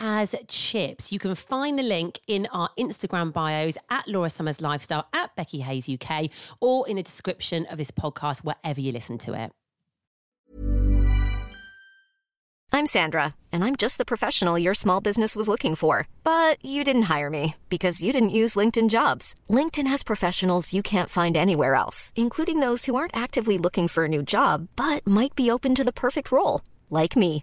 as chips. You can find the link in our Instagram bios at Laura Summers Lifestyle, at Becky Hayes UK, or in the description of this podcast, wherever you listen to it. I'm Sandra, and I'm just the professional your small business was looking for. But you didn't hire me because you didn't use LinkedIn Jobs. LinkedIn has professionals you can't find anywhere else, including those who aren't actively looking for a new job, but might be open to the perfect role, like me.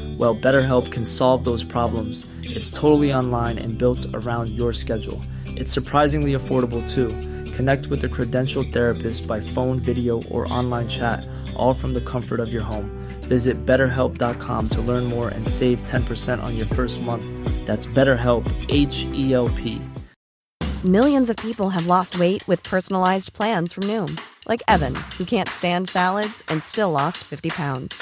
Well, BetterHelp can solve those problems. It's totally online and built around your schedule. It's surprisingly affordable too. Connect with a credentialed therapist by phone, video, or online chat, all from the comfort of your home. Visit BetterHelp.com to learn more and save 10% on your first month. That's BetterHelp, H-E-L-P. Millions of people have lost weight with personalized plans from Noom, like Evan, who can't stand salads and still lost 50 pounds.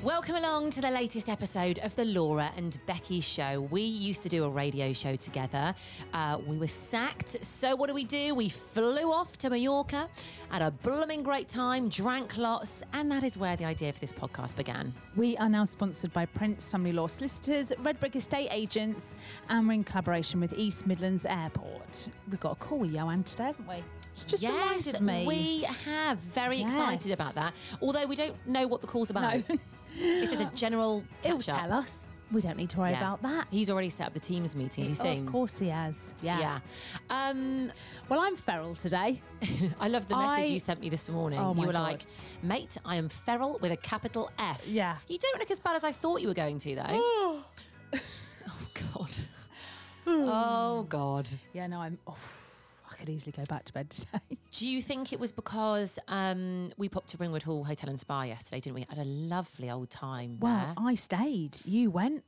Welcome along to the latest episode of the Laura and Becky Show. We used to do a radio show together. We were sacked, so what do? We flew off to Mallorca, had a blooming great time, drank lots, and that is where the idea for this podcast began. We are now sponsored by Prince Family Law Solicitors, Redbrick Estate Agents, and we're in collaboration with East Midlands Airport. We've got a call with Ioan today, haven't we? It's just reminded me. We have. Very excited about that. Although we don't know what the call's about. No. It's just a general catch-up. He'll tell us. We don't need to worry about that. He's already set up the teams meeting, you see. Oh, of course he has. Yeah. Well, I'm feral today. I love the message you sent me this morning. Oh, you were like, mate, I am feral with a capital F. Yeah. You don't look as bad as I thought you were going to, though. Oh, God. Oh, God. Yeah, no, I'm... Oh. I could easily go back to bed today. Do you think it was because we popped to Ringwood Hall Hotel and Spa yesterday, didn't we? I had a lovely old time there. Well, I stayed. You went.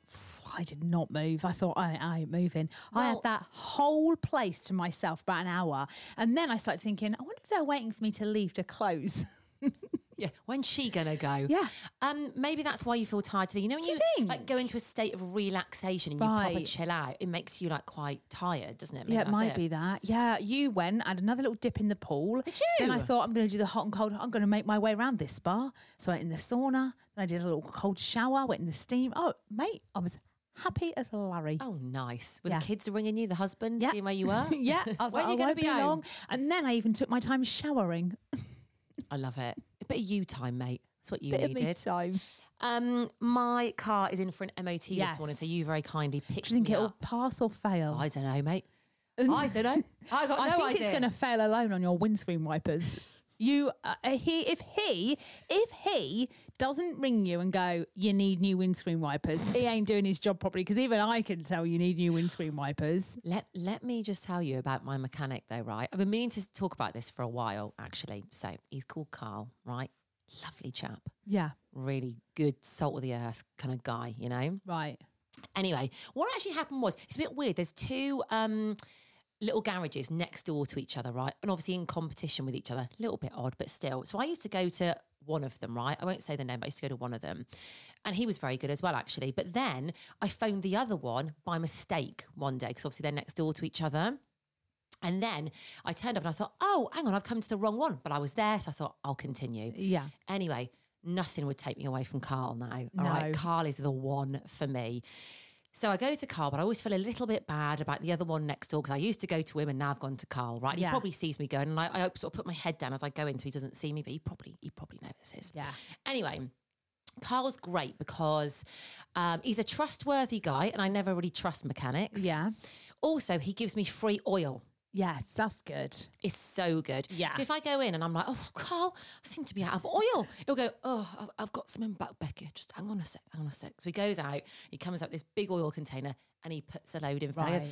I did not move. I thought, I ain't moving. Well, I had that whole place to myself about an hour. And then I started thinking, I wonder if they're waiting for me to leave to close. Yeah, when's she gonna go? Yeah, maybe that's why you feel tired today. You know, when you like go into a state of relaxation and you proper chill out, it makes you like quite tired, doesn't it? Maybe yeah, it might be that. Yeah, you went and another little dip in the pool. Did you? Then I thought I'm gonna do the hot and cold. I'm gonna make my way around this spa. So I went in the sauna. Then I did a little cold shower. Went in the steam. Oh, mate, I was happy as Larry. Oh, nice. Were the kids ringing you, the husband, seeing where you were? Yeah. I was when are you gonna be home? And then I even took my time showering. I love it. A bit of you time, mate. That's what you needed. Me time. My car is in for an MOT this morning, so you very kindly picked me up. Do you think it'll pass or fail? I don't know, mate. I don't know. I got no idea. I think it's going to fail alone on your windscreen wipers. You, if he doesn't ring you and go, you need new windscreen wipers, he ain't doing his job properly, because even I can tell you need new windscreen wipers. Let me just tell you about my mechanic though, right? I've been meaning to talk about this for a while, actually. So he's called Carl, right? Lovely chap. Yeah. Really good, salt of the earth kind of guy, you know? Right. Anyway, what actually happened was, it's a bit weird. There's two... little garages next door to each other, right? And obviously in competition with each other. A little bit odd, but still. So I used to go to one of them, right? I won't say the name, but I used to go to one of them. And he was very good as well, actually. But then I phoned the other one by mistake one day because obviously they're next door to each other. And then I turned up and I thought, oh, hang on, I've come to the wrong one. But I was there, so I thought, I'll continue. Yeah. Anyway, nothing would take me away from Carl now. No. All right, Carl is the one for me. So I go to Carl, but I always feel a little bit bad about the other one next door because I used to go to him and now I've gone to Carl, right? Yeah. He probably sees me going, and I sort of put my head down as I go in so he doesn't see me, but he probably notices. Yeah. Anyway, Carl's great because he's a trustworthy guy and I never really trust mechanics. Yeah. Also, he gives me free oil. Yes, that's good. It's so good. Yeah. So if I go in and I'm like, oh, Carl, I seem to be out of oil. He'll go, oh, I've got some in back, Becky. Just hang on a sec. So he goes out, he comes out with this big oil container and he puts a load in. Right. And I go,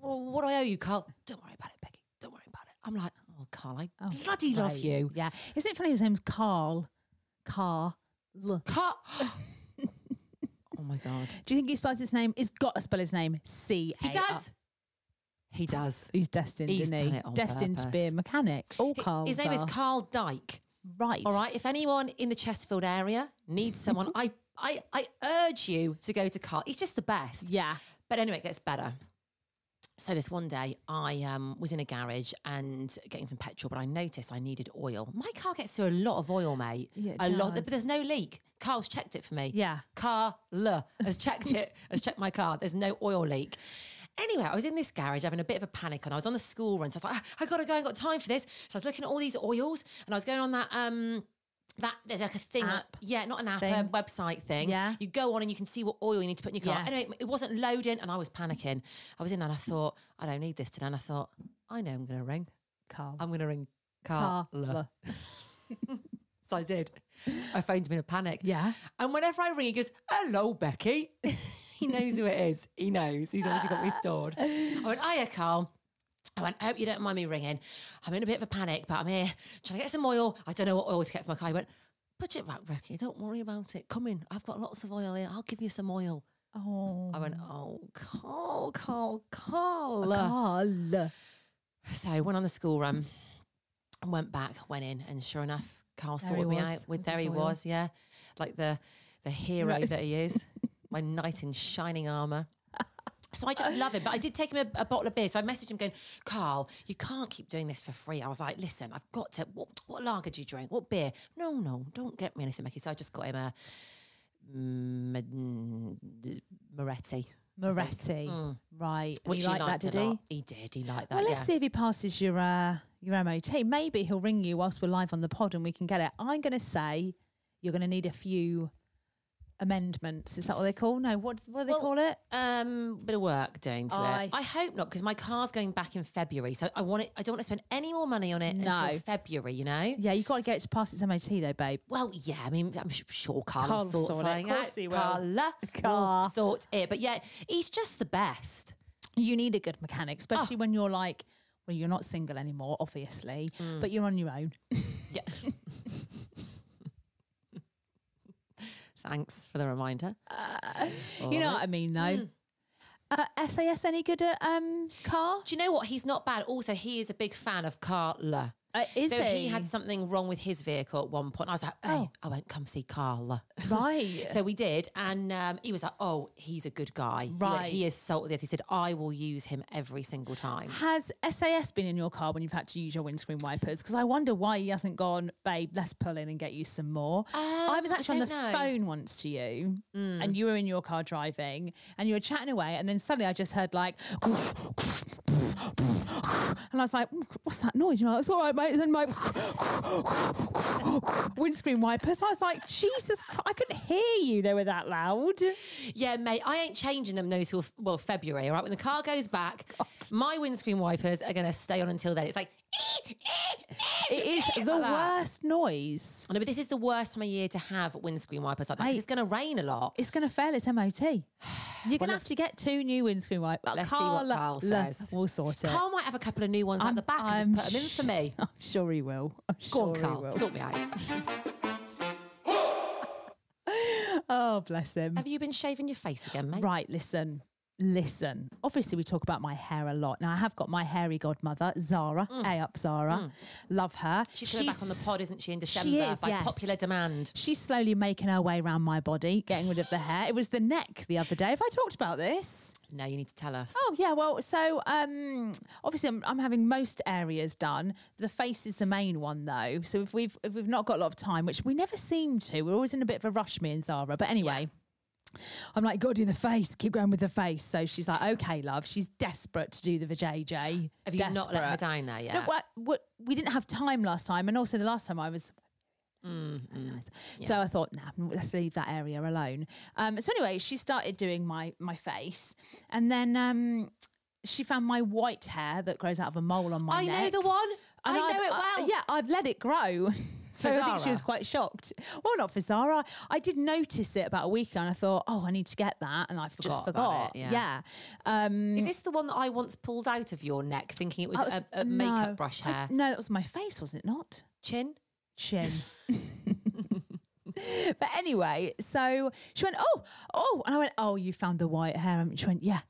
well, what do I owe you, Carl? Don't worry about it, Becky. Don't worry about it. I'm like, oh, Carl, I bloody love you. Yeah. Is it funny his name's Carl? Carl. Oh, my God. Do you think he spells his name? He's got to spell his name C-A-R. He does. He does. He's destined, isn't he? Destined to be a mechanic. All Carl. His name is Carl Dyke. Right. All right. If anyone in the Chesterfield area needs someone, I urge you to go to Carl. He's just the best. Yeah. But anyway, it gets better. So this one day I was in a garage and getting some petrol, but I noticed I needed oil. My car gets through a lot of oil, mate. Yeah, it does. A lot, but there's no leak. Carl's checked it for me. Yeah. Carl has checked it, has checked my car. There's no oil leak. Anyway, I was in this garage having a bit of a panic and I was on the school run. So I was like, I got to go, I ain't got time for this. So I was looking at all these oils and I was going on that, there's like a thing up. Yeah, not an app, a website thing. Yeah. You go on and you can see what oil you need to put in your car. Yes. Anyway, it wasn't loading and I was panicking. I was in there and I thought, I don't need this today. And I thought, I know I'm going to ring Carl. I'm going to ring Carla. So I did. I phoned him in a panic. Yeah. And whenever I ring, he goes, hello, Becky. He knows who it is. He knows. He's obviously got me stored. I went, hiya, Carl. I went, I hope you don't mind me ringing. I'm in a bit of a panic, but I'm here trying to get some oil. I don't know what oil to get for my car. He went, put it back, Becky. Don't worry about it. Come in. I've got lots of oil here. I'll give you some oil. Oh. I went, oh, Carl. So I went on the school run and went back, went in, and sure enough, Carl sorted me out. There he was, yeah. Like the hero that he is. My knight in shining armour. So I just love him. But I did take him a bottle of beer. So I messaged him going, Carl, you can't keep doing this for free. I was like, listen, I've got to, what lager do you drink? What beer? No, don't get me anything, Becky. So I just got him a Moretti. Moretti, right. Which he liked that, did he? He liked that, well, let's see if he passes your MOT. Maybe he'll ring you whilst we're live on the pod and we can get it. I'm going to say you're going to need a few... amendments, is that what they call? No, what do they call it? Bit of work doing to it. I hope not, because my car's going back in February, so I want it. I don't want to spend any more money on it until February. You know? Yeah, you got to get it to pass its MOT though, babe. Well, yeah. I mean, I'm sure Carl will sort something out. Carl sort it. But yeah, he's just the best. You need a good mechanic, especially when you're like, well, you're not single anymore, obviously, but you're on your own. Yeah. Thanks for the reminder. You know what I mean, though. SAS any good at car? Do you know what? He's not bad. Also, he is a big fan of Carla. So he had something wrong with his vehicle at one point. I was like, oh, I won't come see Carla. Right. So we did. And he was like, oh, he's a good guy. Right. He is salt of the earth. He said, I will use him every single time. Has SAS been in your car when you've had to use your windscreen wipers? Because I wonder why he hasn't gone, babe, let's pull in and get you some more. I was actually on the phone once to you and you were in your car driving and you were chatting away. And then suddenly I just heard like... And I was like, what's that noise? You know, it's all right, mate. And then my windscreen wipers. I was like, Jesus Christ, I couldn't hear you. They were that loud. Yeah, mate, I ain't changing them till, well, February, all right? When the car goes back, my windscreen wipers are going to stay on until then. It's like... It is the worst noise. I know, but this is the worst time of year to have windscreen wipers like that because it's going to rain a lot. It's going to fail its MOT. You're going to have to get 2 new windscreen wipers. Let's see what Carl says. We'll sort it. Carl might have a couple of new ones at the back and just put them in for me. I'm sure he will. Go on, Carl. Sort me out. Oh, bless him. Have you been shaving your face again, mate? Right, listen. listen, obviously we talk about my hair a lot. Now I have got my hairy godmother, Zara, A up Zara. Love her. She's coming back on the pod, isn't she, in December? She is, by popular demand. She's slowly making her way around my body, getting rid of the hair. It was the neck the other day. Have I talked about this? No, you need to tell us. Oh yeah, well, so obviously I'm having most areas done. The face is the main one though. So if we've not got a lot of time, which we never seem to, we're always in a bit of a rush, me and Zara. But anyway. Yeah. I'm like, got to do the face, keep going with the face. So she's like, okay, love. She's desperate to do the vajayjay. Have you not let her down there yet? No, we didn't have time last time. And also the last time I was... So I thought, nah, let's leave that area alone. So anyway, she started doing my face. And then she found my white hair that grows out of a mole on my neck. I know the one. And I know it well. I'd let it grow. So I think she was quite shocked. Well, not for Zara. I did notice it about a week ago and I thought, oh, I need to get that. And I forgot. About it, is this the one that I once pulled out of your neck thinking it was a makeup brush hair? No, that was my face, wasn't it not? Chin. But anyway, so she went, oh. And I went, oh, you found the white hair. And she went, yeah.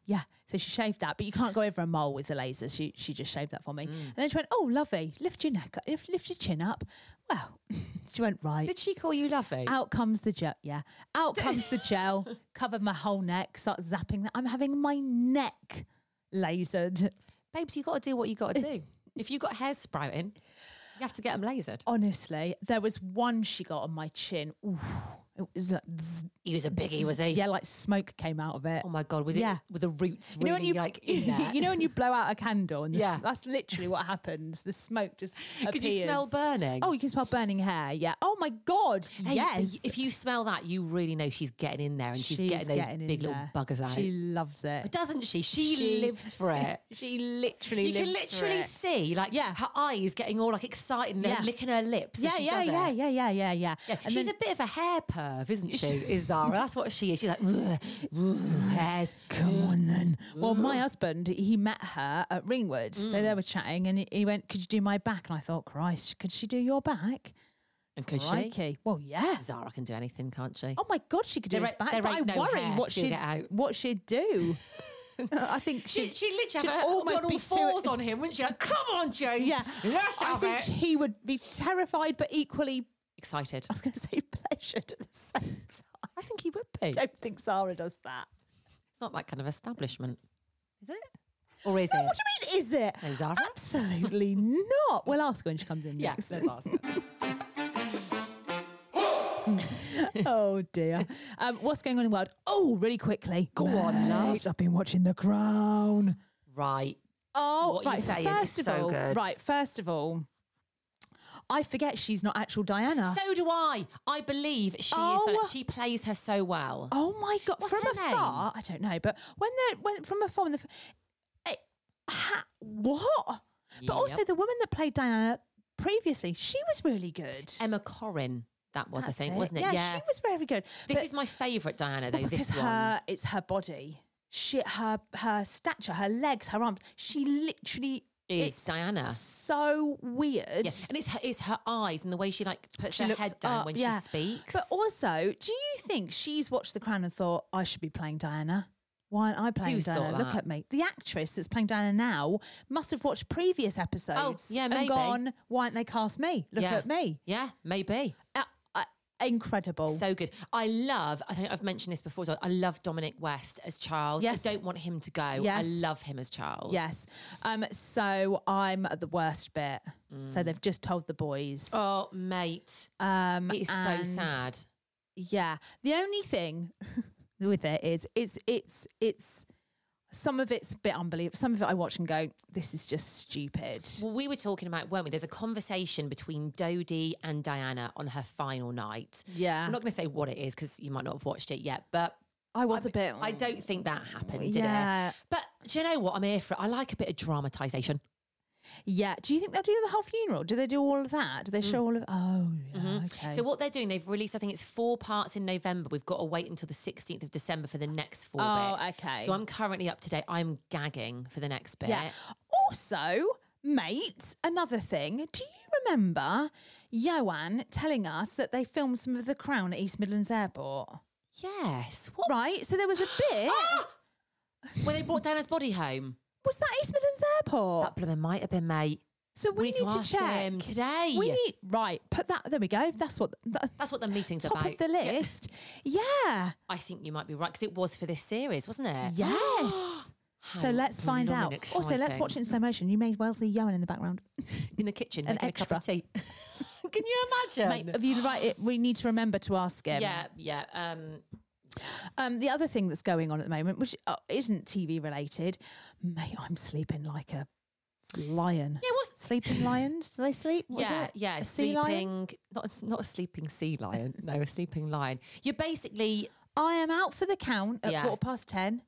So she shaved that, but you can't go over a mole with the laser. She just shaved that for me. And then she went, oh, lovey, lift your neck up, lift your chin up. Well, she went, right. Did she call you lovey? Out comes the gel, Out comes the gel, covered my whole neck, start zapping that. I'm having my neck lasered. Babes, you got to do what you got to do. If you got hair sprouting... You have to get them lasered. Honestly, there was one she got on my chin. Ooh, it was like... He was a biggie, was he? Yeah, like smoke came out of it. Oh my God, was it with the roots really in there? You know when you blow out a candle? And that's literally what happens. The smoke just appears. Could you smell burning? Oh, you can smell burning hair, Oh my God, hey, yes. If you smell that, you really know she's getting in there and she's getting those big little buggers out. She loves it. Doesn't she? She lives for it. She literally lives for it. You can literally see her eyes getting all like excited and licking her lips. Yeah. And she's a bit of a hair perv, isn't she? Is Zara? That's what she is. She's like, hairs. Come on then. Well, my husband, he met her at Ringwood, so they were chatting, and he went, "Could you do my back?" And I thought, Christ, could she do your back? And could she? Well, yeah. Zara can do anything, can't she? Oh my God, she could do his back. But I worry what she'd do. I think she literally have almost be fours on him, wouldn't she? Like, come on, Joe. Yeah, I think he would be terrified, but equally excited. I was going to say pleasured at the same time. I think he would be. I don't think Zara does that. It's not that kind of establishment, is it? Or is it? What do you mean, is it? No, Zara? Absolutely not. We'll ask her when she comes in next. Let's ask her. Oh dear. What's going on in the world? Oh, really quickly. Go on, love. I've been watching The Crown. Right. Oh, what are you saying? First of all, I forget she's not actual Diana. So do I. I believe she is. She plays her so well. Oh my God! What's from afar, I don't know, but when from afar, what? But also the woman that played Diana previously, she was really good. Emma Corrin. That was, I think, wasn't it? Yeah, she was very good. This is my favourite Diana, though, because it's her body. Her stature, her legs, her arms. She literally... It's Diana. So weird. Yeah. And it's her eyes and the way she puts her head down when she speaks. But also, do you think she's watched The Crown and thought, I should be playing Diana? Why aren't I playing Diana? Look at me. The actress that's playing Diana now must have watched previous episodes and gone, why aren't they cast me? Look at me. Yeah, maybe. Incredible. So good. I think I've mentioned this before as well, I love Dominic West as Charles. Yes. I don't want him to go. Yes. I love him as Charles. Yes. So I'm at the worst bit. So they've just told the boys. Oh, mate. It's so sad. Yeah. The only thing with it is it's some of it's a bit unbelievable. Some of it I watch and go, this is just stupid. Well, we were talking about, weren't we? There's a conversation between Dodi and Diana on her final night. Yeah. I'm not going to say what it is because you might not have watched it yet, but... I was a bit... I don't think that happened, did it? But do you know what? I'm here for it. I like a bit of dramatisation. Yeah. Do you think they'll do the whole funeral? Do they do all of that? Do they show all of... Oh, yeah, okay. So what they're doing, they've released, I think it's 4 parts in November. We've got to wait until the 16th of December for the next 4 bits. Oh, okay. So I'm currently up to date. I'm gagging for the next bit. Yeah. Also, mate, another thing. Do you remember Ioan telling us that they filmed some of The Crown at East Midlands Airport? Yes. What? Right? So there was a bit... When they brought Diana's body home. Was that East Midlands Airport? That blooming might have been, mate. So we need to ask them today. Put that, there we go. That's what the meeting's top about. Top of the list. Yeah. I think you might be right, because it was for this series, wasn't it? Yes. So let's find out. Exciting. Also, let's watch it in slow motion. You may well see Ioan in the background. In the kitchen, making a cup of tea. Can you imagine? Mate, have you right? We need to remember to ask him. Yeah. The other thing that's going on at the moment, which isn't TV related, mate, I'm sleeping like a lion. Yeah, what's sleeping lion? Do they sleep? A sleeping sea lion? Not a sleeping sea lion. No, a sleeping lion. You're basically. I am out for the count at 10:15.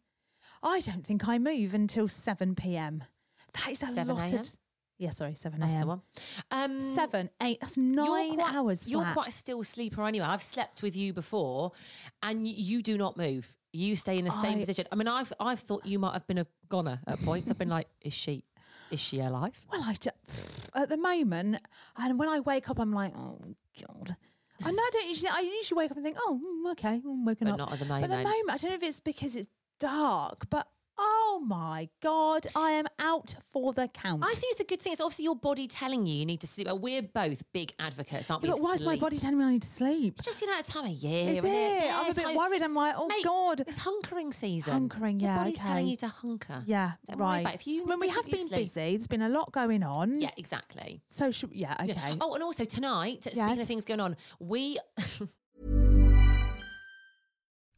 I don't think I move until 7 p.m. That is a lot of. Yeah, sorry, 7 a.m. That's the one. 7, 8, that's 9 hours flat. You're quite a still sleeper anyway. I've slept with you before and you do not move. You stay in the same position. I mean, I've thought you might have been a goner at points. I've been like, is she alive? Well, at the moment, and when I wake up, I'm like, oh, God. I usually wake up and think, oh, okay, I'm waking up. But not at the moment. But at the moment, I don't know if it's because it's dark, but... Oh my God, I am out for the count. I think it's a good thing. It's obviously your body telling you need to sleep. We're both big advocates, aren't we? But why is my body telling me I need to sleep? It's just, that time of year. Is it? Yeah, I'm a bit worried. I'm like, God. It's hunkering season. Hunkering, yeah. Your body's telling you to hunker. Yeah, don't worry about it. We have been busy, there's been a lot going on. Yeah, exactly. So, okay. Yeah. Oh, and also tonight, speaking of things going on, we...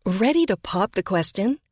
Ready to pop the question?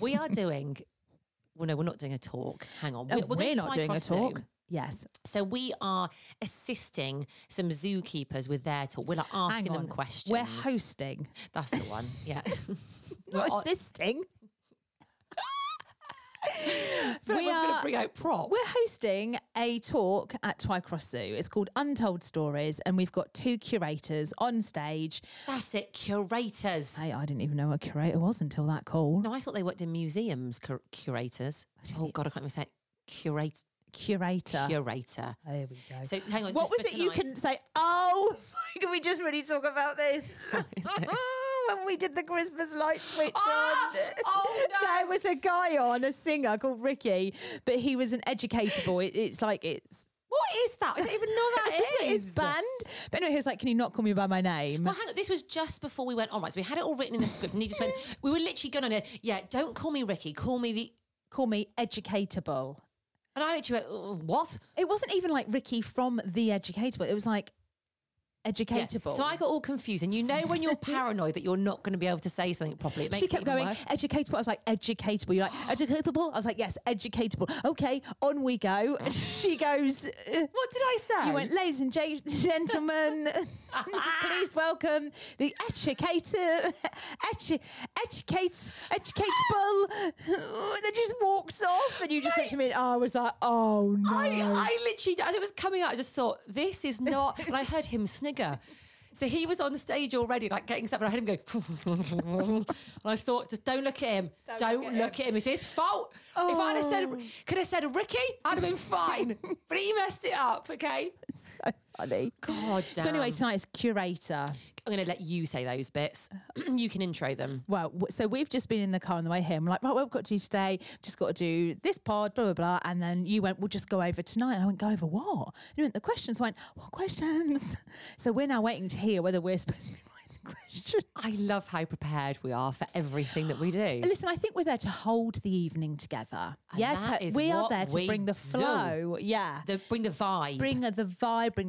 We are doing... Well, no, we're not doing a talk. Hang on. We're not doing a talk. Zoo. Yes. So we are assisting some zookeepers with their talk. We're asking them questions. We're hosting. That's the one, yeah. Not assisting. We're going to bring out props. We're hosting a talk at Twycross Zoo. It's called Untold Stories, and we've got two curators on stage. That's it, curators. Hey, I didn't even know what curator was until that call. No, I thought they worked in museums, curators. Oh, God, I can't even say it. Curator. There we go. So hang on. What was it you couldn't say? Oh, can we just really talk about this? When we did the Christmas light switch on. Oh, no. There was a guy a singer called Ricky, but he was an Educatable. It's... What is that? I don't even know that is. His band. But anyway, he was like, can you not call me by my name? Well, hang on. This was just before we went on, right? So we had it all written in the script and he just went, we were literally going on it. Yeah, don't call me Ricky. Call me Educatable. And I literally went, what? It wasn't even like Ricky from The Educatable. It was like... Educatable. Yeah. So I got all confused, and you know when you're paranoid that you're not going to be able to say something properly. It makes she kept going worse. Educatable. I was like Educatable. You're like Educatable. I was like yes, Educatable. Okay, on we go. She goes. What did I say? You went, ladies and gentlemen, please welcome the Educatable. That just walks off, and you just looked at me. And I was like, oh no. I literally, as it was coming out, I just thought this is not. And I heard him snick. So he was on stage already, like getting set, and I heard him go, and I thought, just don't look at him. Don't look at him. It's his fault. Oh. If I could have said Ricky, I'd have been fine. But he messed it up, okay? It's so funny. God damn. So anyway, tonight is curator. I'm going to let you say those bits. You can intro them. Well, so we've just been in the car on the way here. I'm like, right, what we've got to do today, just got to do this pod, blah, blah, blah. And then you went, we'll just go over tonight. And I went, go over what? And you went, the questions. I went, what questions? So we're now waiting to hear whether we're supposed to be right. questions. I love how prepared we are for everything that we do. Listen, I think we're there to hold the evening together. And yeah, we are there to bring the flow. Do. Yeah. Bring the vibe. Bring the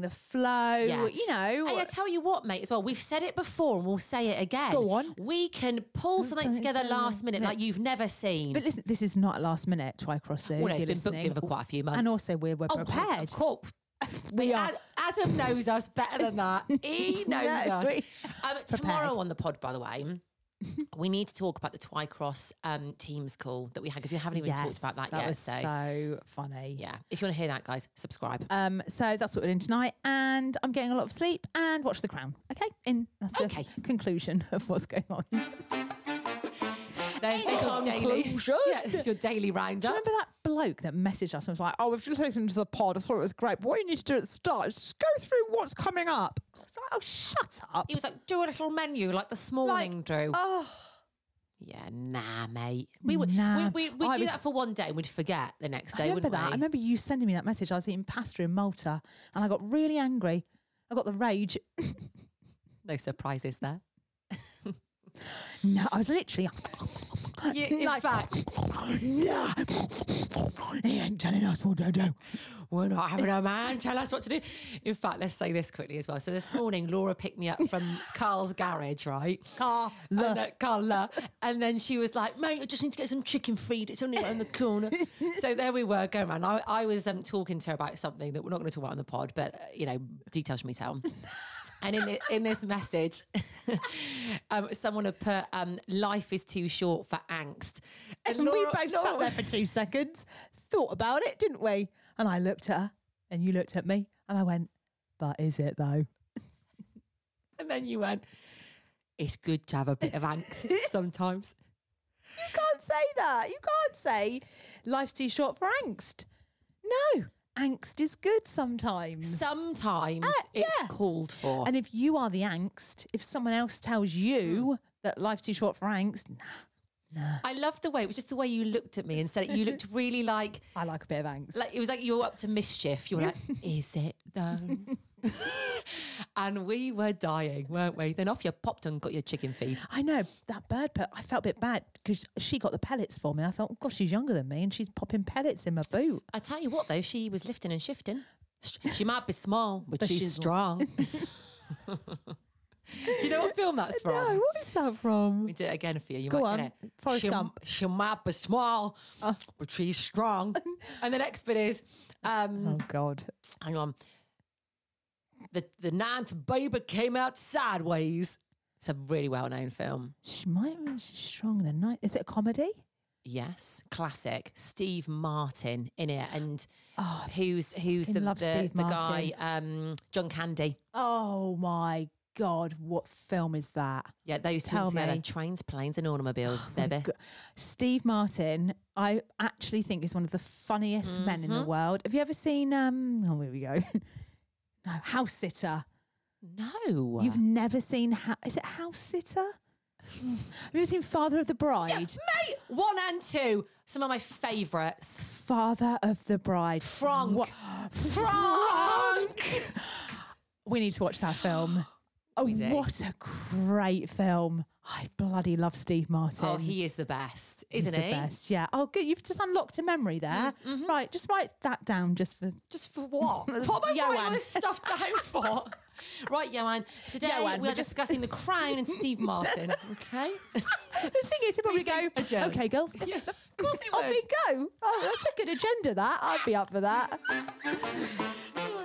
flow. Yeah. You know. And I tell you what, mate, as well, we've said it before and we'll say it again. Go on. We can pull something together last minute like you've never seen. But listen, this is not last minute, Twycross Zoo. Well, no, it's been booked in for quite a few months. And also we're prepared. Of course. We are. Adam knows us better than that. He knows us. Tomorrow on the pod, by the way, we need to talk about the Twycross Teams call that we had because we haven't even talked about that yet. So funny. Yeah. If you want to hear that, guys, subscribe. So that's what we're doing tonight. And I'm getting a lot of sleep and watch The Crown. Okay. That's the conclusion of what's going on. It's your daily roundup. Do you remember that bloke that messaged us and was like, oh, we've just listened to the pod. I thought it was great. But what you need to do at the start is just go through what's coming up. I was like, oh, shut up. He was like, do a little menu like this morning, Drew. Oh. Yeah, nah, mate. We'd do that for one day and we'd forget the next day, wouldn't we? I remember you sending me that message. I was eating pasta in Malta and I got really angry. I got the rage. No surprises there. No, I was literally... no, he ain't telling us what to do. We're not having a man tell us what to do. In fact, let's say this quickly as well. So this morning, Laura picked me up from Carl's garage, right? Carla. And then she was like, mate, I just need to get some chicken feed. It's only around the corner. So there we were going around. I was talking to her about something that we're not going to talk about on the pod, but, details from me tell. And in this message, someone had put, life is too short for angst. And Laura, we both sat there for 2 seconds, thought about it, didn't we? And I looked at her and you looked at me and I went, but is it though? And then you went, it's good to have a bit of angst sometimes. You can't say that. You can't say life's too short for angst. No. Angst is good sometimes. Sometimes it's called for. And if you are the angst, if someone else tells you that life's too short for angst, nah. I love the way, it was just the way you looked at me and said it. You looked really like... I like a bit of angst. Like it was like you were up to mischief. You were like, is it though? And we were dying, weren't we? Then off you popped and got your chicken feed. I know, that bird, but I felt a bit bad because she got the pellets for me. I thought, oh, gosh, she's younger than me and she's popping pellets in my boot. I tell you what, though, she was lifting and shifting. She might be small, but she's strong. Do you know what film that's from? No, what is that from? We did it again for you. You might get it. Forrest Gump. She might be small, but she's strong. And the next bit is... oh, God. Hang on. The ninth baby came out sideways. It's a really well-known film. She might have been strong the ninth. Is it a comedy? Yes, classic. Steve Martin in it, and who's the guy? John Candy. Oh my God, what film is that? Yeah, those two together. Trains, Planes and Automobiles, baby. Steve Martin, I actually think is one of the funniest men in the world. Have you ever seen? Oh, here we go. No, House Sitter. No. You've never seen... is it House Sitter? Have you ever seen Father of the Bride? Yeah, mate! 1 and 2. Some of my favourites. Father of the Bride. Franck! We need to watch that film. Oh, what a great film. I bloody love Steve Martin. Oh, he is the best, isn't he? He's the best, yeah. Oh, good. You've just unlocked a memory there. Mm-hmm. Right, just write that down just for what? What am I writing all this stuff down for? Right, Ioan. Today we're discussing The Crown and Steve Martin, okay? The thing is, he'll probably go, okay, girls. Yeah, of course he would. Off we go. Oh, that's a good agenda, that. I'd be up for that.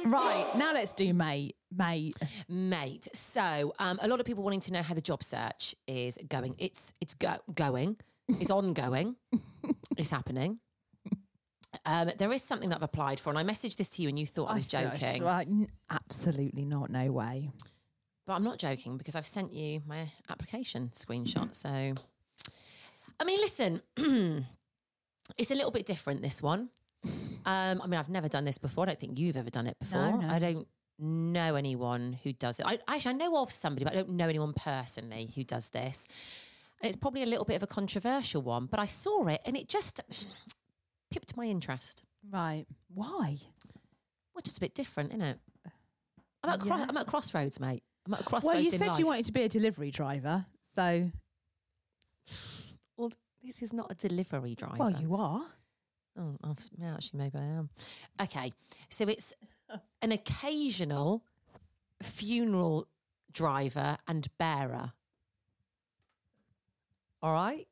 Right, now let's do Mate. So a lot of people wanting to know how the job search is going. It's going. It's ongoing. It's happening. There is something that I've applied for, and I messaged this to you, and you thought I was joking. Like, absolutely not. No way. But I'm not joking because I've sent you my application screenshot. So, I mean, listen, it's a little bit different, this one. I mean, I've never done this before. I don't think you've ever done it before. No. I don't know anyone who does it. I know of somebody, but I don't know anyone personally who does this. And it's probably a little bit of a controversial one, but I saw it and it just pipped my interest. Right. Why? Well, just a bit different, isn't it? I'm at crossroads, mate. I'm at a crossroads in life. Well, you said you wanted to be a delivery driver, so... Well, this is not a delivery driver. Well, you are. Oh, actually, maybe I am. Okay, so it's an occasional funeral driver and bearer. All right?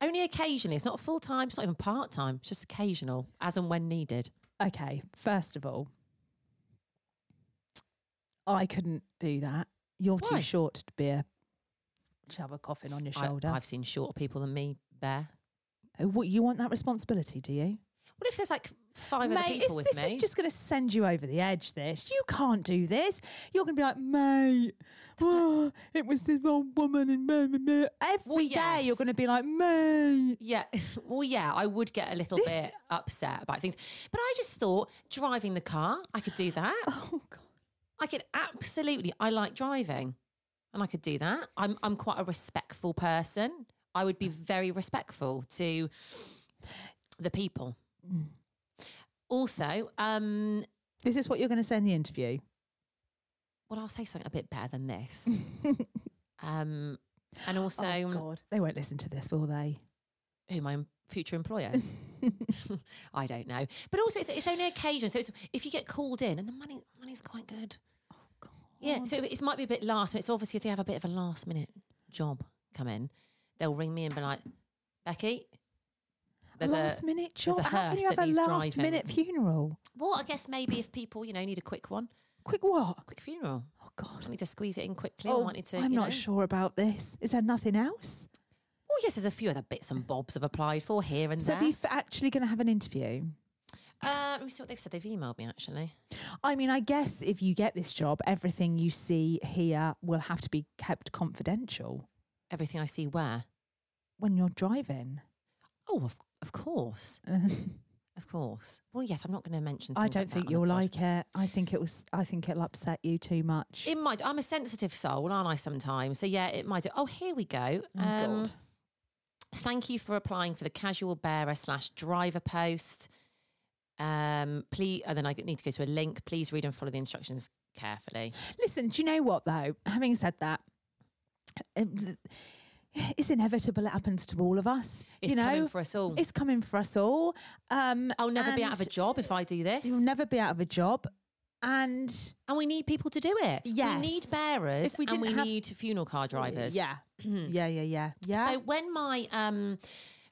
Only occasionally. It's not full-time. It's not even part-time. It's just occasional, as and when needed. Okay, first of all, I couldn't do that. You're Why? Too short to be a... to have a coffin on your shoulder. I've seen shorter people than me bear. What, you want that responsibility, do you? What if there's like five other people with me? This is just going to send you over the edge, this. You can't do this. You're going to be like, mate, oh, it was this old woman and me. Every day you're going to be like, mate. Yeah, well, yeah, I would get a little bit upset about things. But I just thought driving the car, I could do that. Oh, God. I could absolutely, I like driving. And I could do that. I'm quite a respectful person. I would be very respectful to the people. Also, is this what you're going to say in the interview? Well, I'll say something a bit better than this. And also, oh God, they won't listen to this, will they? Who, my future employers? I don't know. But also, it's only occasion. So it's, if you get called in, and the money's quite good. Yeah, so it might be a bit last minute. So obviously if they have a bit of a last minute job come in, they'll ring me and be like, Becky, there's last minute job? There's a hearse. How can you have a last minute funeral? Well, I guess maybe if people, you know, need a quick one. Quick what? Quick funeral. Oh, God. I need to squeeze it in quickly. Oh, I'm not sure about this. Is there nothing else? Well, yes, there's a few other bits and bobs I've applied for here and there. So are you actually going to have an interview? Let me see what they've said. They've emailed me, actually. I mean, I guess if you get this job, everything you see here will have to be kept confidential. Everything I see where? When you're driving. Oh, of course. Of course. Well, yes, I'm not going to mention things. I don't think you'll like it. I think it'll upset you too much. It might. I'm a sensitive soul, aren't I, sometimes? So, yeah, it might. Oh, here we go. Oh, God. Thank you for applying for the casual bearer / driver post. Please, and then I need to go to a link. Please read and follow the instructions carefully. Listen, do you know what though? Having said that, it's inevitable. It happens to all of us. Coming for us all. It's coming for us all. I'll never be out of a job if I do this. You'll never be out of a job, and we need people to do it. Yes, we need bearers, and we need funeral car drivers. Yeah, yeah. So when my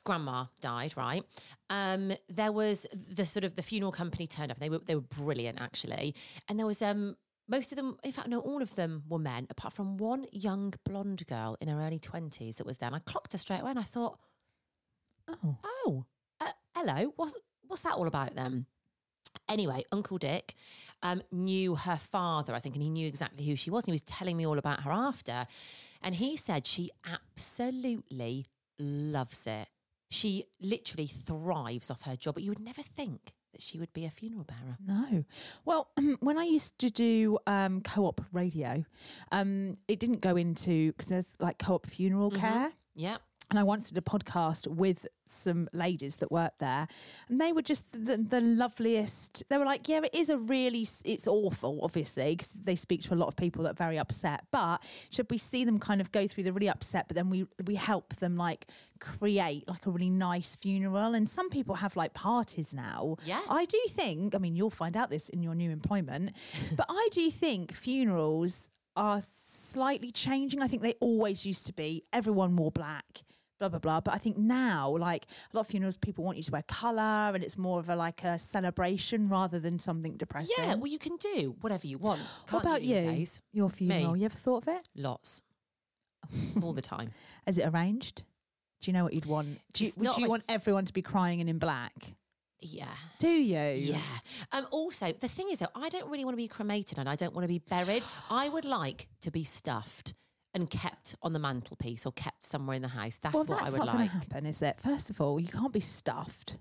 grandma died, right? There was the funeral company turned up. They were brilliant, actually. And there was most of them, in fact, no, all of them were men, apart from one young blonde girl in her early 20s that was there. And I clocked her straight away and I thought, hello, what's that all about then? Anyway, Uncle Dick knew her father, I think, and he knew exactly who she was. And he was telling me all about her after. And he said she absolutely loves it. She literally thrives off her job, but you would never think that she would be a funeral bearer. No. Well, when I used to do co-op radio, it didn't go into, because there's like co-op funeral care. Yeah. And I once did a podcast with some ladies that worked there, and they were just the loveliest. They were like, yeah, it is it's awful, obviously, because they speak to a lot of people that are very upset. But should we see them kind of go through the really upset, but then we help them like create like a really nice funeral. And some people have like parties now. Yeah. I do think, I mean, you'll find out this in your new employment, but I do think funerals are slightly changing. I think they always used to be, everyone wore black, blah, blah, blah. But I think now, like a lot of funerals, people want you to wear colour and it's more of a celebration rather than something depressing. Yeah, well, you can do whatever you want. What about you? Days? Your funeral, you ever thought of it? Lots. All the time. Is it arranged? Do you know what you'd want? Would you want everyone to be crying and in black? Yeah. Do you? Yeah. Also, the thing is, though, I don't really want to be cremated and I don't want to be buried. I would like to be stuffed and kept on the mantelpiece or kept somewhere in the house. That's what I would like. Well, that's not going to happen, is it? First of all, you can't be stuffed.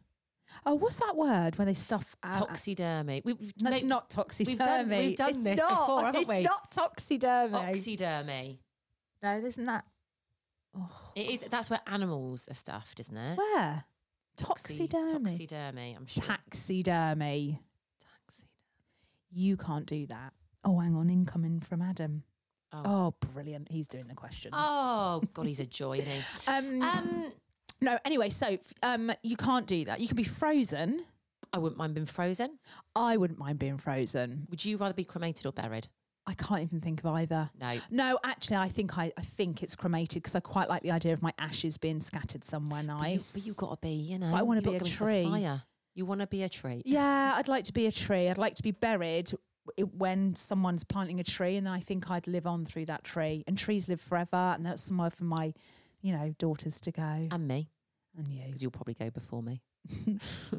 Oh, what's that word when they stuff out? Toxidermy. That's not toxidermy. We've done this before, haven't we? It's not toxidermy. Oxidermy. No, isn't that... Oh. It is. That's where animals are stuffed, isn't it? Where? Toxidermy, I'm sure. Taxidermy. You can't do that. Oh, hang on, incoming from Adam. Oh, brilliant. He's doing the questions. Oh, God, he's a joy, isn't he? No, anyway, so you can't do that. You can be frozen. I wouldn't mind being frozen. I wouldn't mind being frozen. Would you rather be cremated or buried? I can't even think of either. No, actually, I think it's cremated because I quite like the idea of my ashes being scattered somewhere nice. But you've got to be, you know. But I want to be a tree. Fire. You want to be a tree? Yeah, I'd like to be a tree. I'd like to be buried when someone's planting a tree, and then I think I'd live on through that tree. And trees live forever, and that's somewhere for my, you know, daughters to go. And me. And you. Because you'll probably go before me.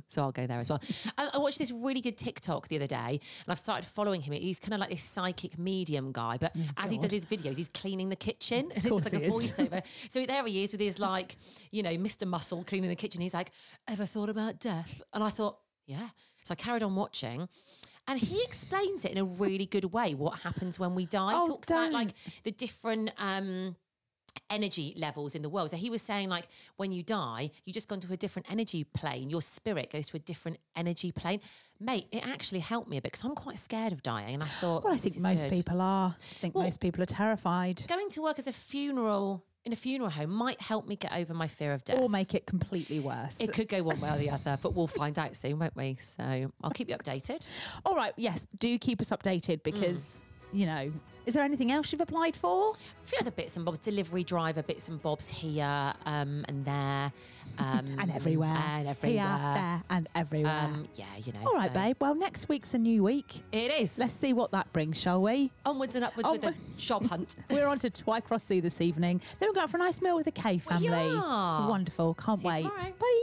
So I'll go there as well. I watched this really good TikTok the other day and I've started following him. He's kind of like this psychic medium guy, but as he does his videos, he's cleaning the kitchen. It's like a voiceover. So there he is with his, like, you know, Mr. Muscle cleaning the kitchen. He's like, ever thought about death? And I thought, yeah. So I carried on watching. And he explains it in a really good way, what happens when we die. Oh, he talks about like the different energy levels in the world. So he was saying, like, when you die, you just go into a different energy plane. Your spirit goes to a different energy plane. Mate, it actually helped me a bit because I'm quite scared of dying. And I thought, well, I think most people are. I think most people are terrified. Going to work as a funeral in a funeral home might help me get over my fear of death. Or make it completely worse. It could go one way or the other, but we'll find out soon, won't we? So I'll keep you updated. All right. Yes, do keep us updated because... You know, is there anything else you've applied for? A few other bits and bobs, delivery driver bits and bobs here and there. And everywhere. And everywhere. Here, there and everywhere. Yeah, you know. All right, babe. Well, next week's a new week. It is. Let's see what that brings, shall we? Onwards and upwards with a job hunt. We're on to Twycross Zoo this evening. Then we'll go out for a nice meal with the K family. Well, yeah. Wonderful. Can't wait. See you tomorrow. Bye.